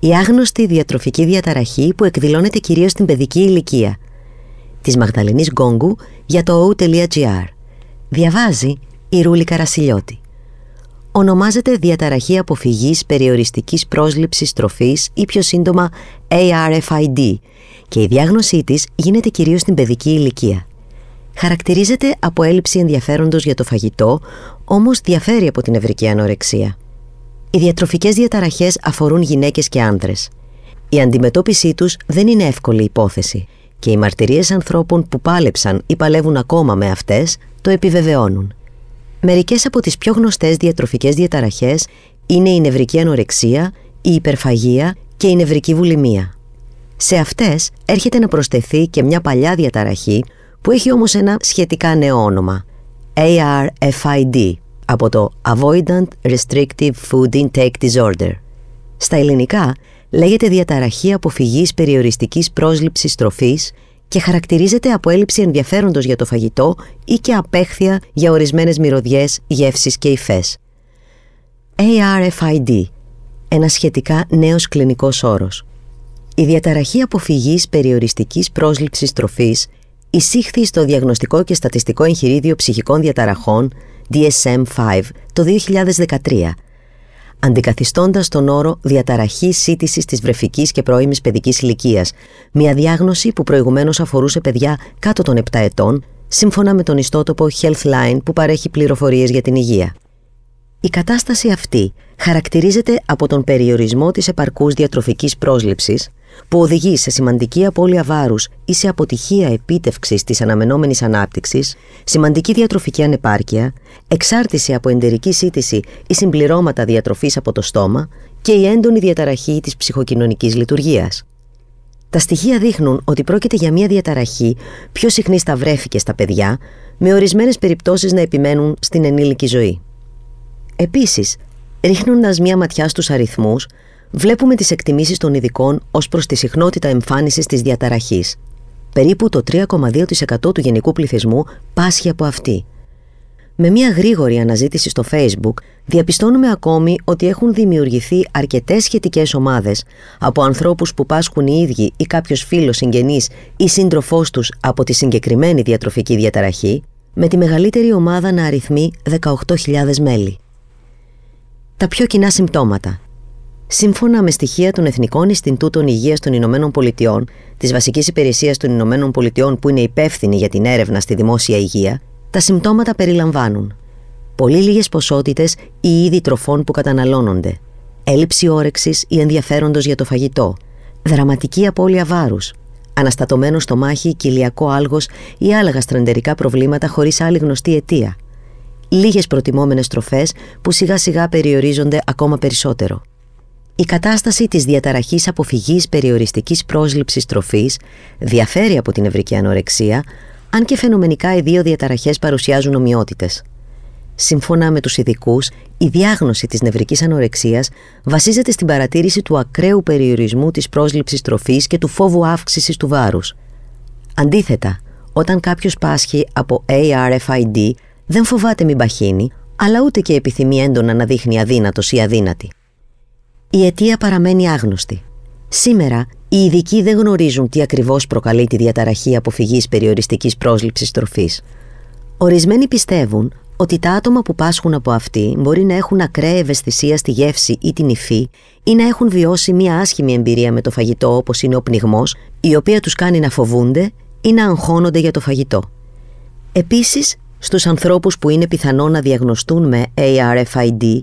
η άγνωστη διατροφική διαταραχή που εκδηλώνεται κυρίως στην παιδική ηλικία, της Μαγδαληνής Γκόγκου για το OW.gr. Διαβάζει η Ρούλη Καρασιλιώτη. Ονομάζεται διαταραχή αποφυγής περιοριστικής πρόσληψης τροφής ή πιο σύντομα ARFID και η διάγνωσή της γίνεται κυρίως στην παιδική ηλικία. Χαρακτηρίζεται από έλλειψη ενδιαφέροντος για το φαγητό, όμως διαφέρει από την ευρική ανορεξία. Οι διατροφικές διαταραχές αφορούν γυναίκες και άνδρες. Η αντιμετώπιση τους δεν είναι εύκολη υπόθεση και οι μαρτυρίες ανθρώπων που πάλεψαν ή παλεύουν ακόμα με αυτές το επιβεβαιώνουν. Μερικές από τις πιο γνωστές διατροφικές διαταραχές είναι η νευρική ανορεξία, η υπερφαγία και η νευρική βουλημία. Σε αυτές έρχεται να προσθεθεί και μια παλιά διαταραχή που έχει όμως ένα σχετικά νέο όνομα, ARFID, από το Avoidant Restrictive Food Intake Disorder. Στα ελληνικά λέγεται διαταραχή αποφυγής περιοριστικής πρόσληψης τροφής και χαρακτηρίζεται από έλλειψη ενδιαφέροντος για το φαγητό ή και απέχθεια για ορισμένες μυρωδιές, γεύσεις και υφές. ARFID, ένας σχετικά νέος κλινικός όρος. Η διαταραχή αποφυγής περιοριστικής πρόσληψης τροφής εισήχθη στο Διαγνωστικό και Στατιστικό Εγχειρίδιο Ψυχικών Διαταραχών DSM-5 το 2013, αντικαθιστώντας τον όρο «διαταραχή σύτησης της βρεφικής και πρώιμης παιδικής ηλικίας», μια διάγνωση που προηγουμένως αφορούσε παιδιά κάτω των 7 ετών, σύμφωνα με τον ιστότοπο Healthline που παρέχει πληροφορίες για την υγεία. Η κατάσταση αυτή χαρακτηρίζεται από τον περιορισμό της επαρκούς διατροφικής πρόσληψης, που οδηγεί σε σημαντική απώλεια βάρους ή σε αποτυχία επίτευξης της αναμενόμενης ανάπτυξης, σημαντική διατροφική ανεπάρκεια, εξάρτηση από εντερική σύτηση ή συμπληρώματα διατροφής από το στόμα και η έντονη διαταραχή της ψυχοκοινωνικής λειτουργίας. Τα στοιχεία δείχνουν ότι πρόκειται για μια διαταραχή πιο συχνή στα βρέφη και στα παιδιά, με ορισμένες περιπτώσεις να επιμένουν στην ενήλικη ζωή. Επίσης, ρίχνοντας μια ματιά στους αριθμούς, βλέπουμε τις εκτιμήσεις των ειδικών ως προς τη συχνότητα εμφάνισης της διαταραχής. Περίπου το 3,2% του γενικού πληθυσμού πάσχει από αυτή. Με μια γρήγορη αναζήτηση στο Facebook, διαπιστώνουμε ακόμη ότι έχουν δημιουργηθεί αρκετές σχετικές ομάδες από ανθρώπους που πάσχουν οι ίδιοι ή κάποιος φίλος, συγγενής ή σύντροφός τους από τη συγκεκριμένη διατροφική διαταραχή, με τη μεγαλύτερη ομάδα να αριθμεί 18.000 μέλη. Τα πιο κοινά συμπτώματα. Σύμφωνα με στοιχεία των Εθνικών Ινστιτούτων Υγείας των Ηνωμένων Πολιτειών, της Βασικής Υπηρεσίας των Ηνωμένων Πολιτειών που είναι υπεύθυνη για την έρευνα στη δημόσια υγεία, τα συμπτώματα περιλαμβάνουν πολύ λίγες ποσότητες ή είδη τροφών που καταναλώνονται, έλλειψη όρεξης ή ενδιαφέροντος για το φαγητό, δραματική απώλεια βάρους, αναστατωμένο στομάχι, κοιλιακό άλγος ή άλλα γαστροεντερικά προβλήματα χωρίς άλλη γνωστή αιτία, λίγες προτιμόμενες τροφές που σιγά σιγά περιορίζονται ακόμα περισσότερο. Η κατάσταση της διαταραχής αποφυγής περιοριστικής πρόσληψης τροφής διαφέρει από την νευρική ανορεξία, αν και φαινομενικά οι δύο διαταραχές παρουσιάζουν ομοιότητες. Σύμφωνα με τους ειδικούς, η διάγνωση της νευρικής ανορεξίας βασίζεται στην παρατήρηση του ακραίου περιορισμού της πρόσληψης τροφής και του φόβου αύξησης του βάρους. Αντίθετα, όταν κάποιος πάσχει από ARFID, δεν φοβάται μην παχύνει, αλλά ούτε και επιθυμεί έντονα να δείχνει αδύνατος ή αδύνατη. Η αιτία παραμένει άγνωστη. Σήμερα, οι ειδικοί δεν γνωρίζουν τι ακριβώς προκαλεί τη διαταραχή αποφυγής περιοριστικής πρόσληψης τροφής. Ορισμένοι πιστεύουν ότι τα άτομα που πάσχουν από αυτή μπορεί να έχουν ακραία ευαισθησία στη γεύση ή την υφή ή να έχουν βιώσει μια άσχημη εμπειρία με το φαγητό, όπως είναι ο πνιγμός, η οποία τους κάνει να φοβούνται ή να αγχώνονται για το φαγητό. Επίσης, στους ανθρώπους που είναι πιθανό να διαγνωστούν με ARFID,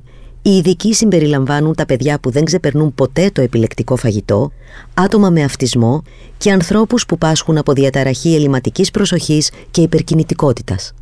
οι ειδικοί συμπεριλαμβάνουν τα παιδιά που δεν ξεπερνούν ποτέ το επιλεκτικό φαγητό, άτομα με αυτισμό και ανθρώπους που πάσχουν από διαταραχή ελλειματικής προσοχής και υπερκινητικότητας.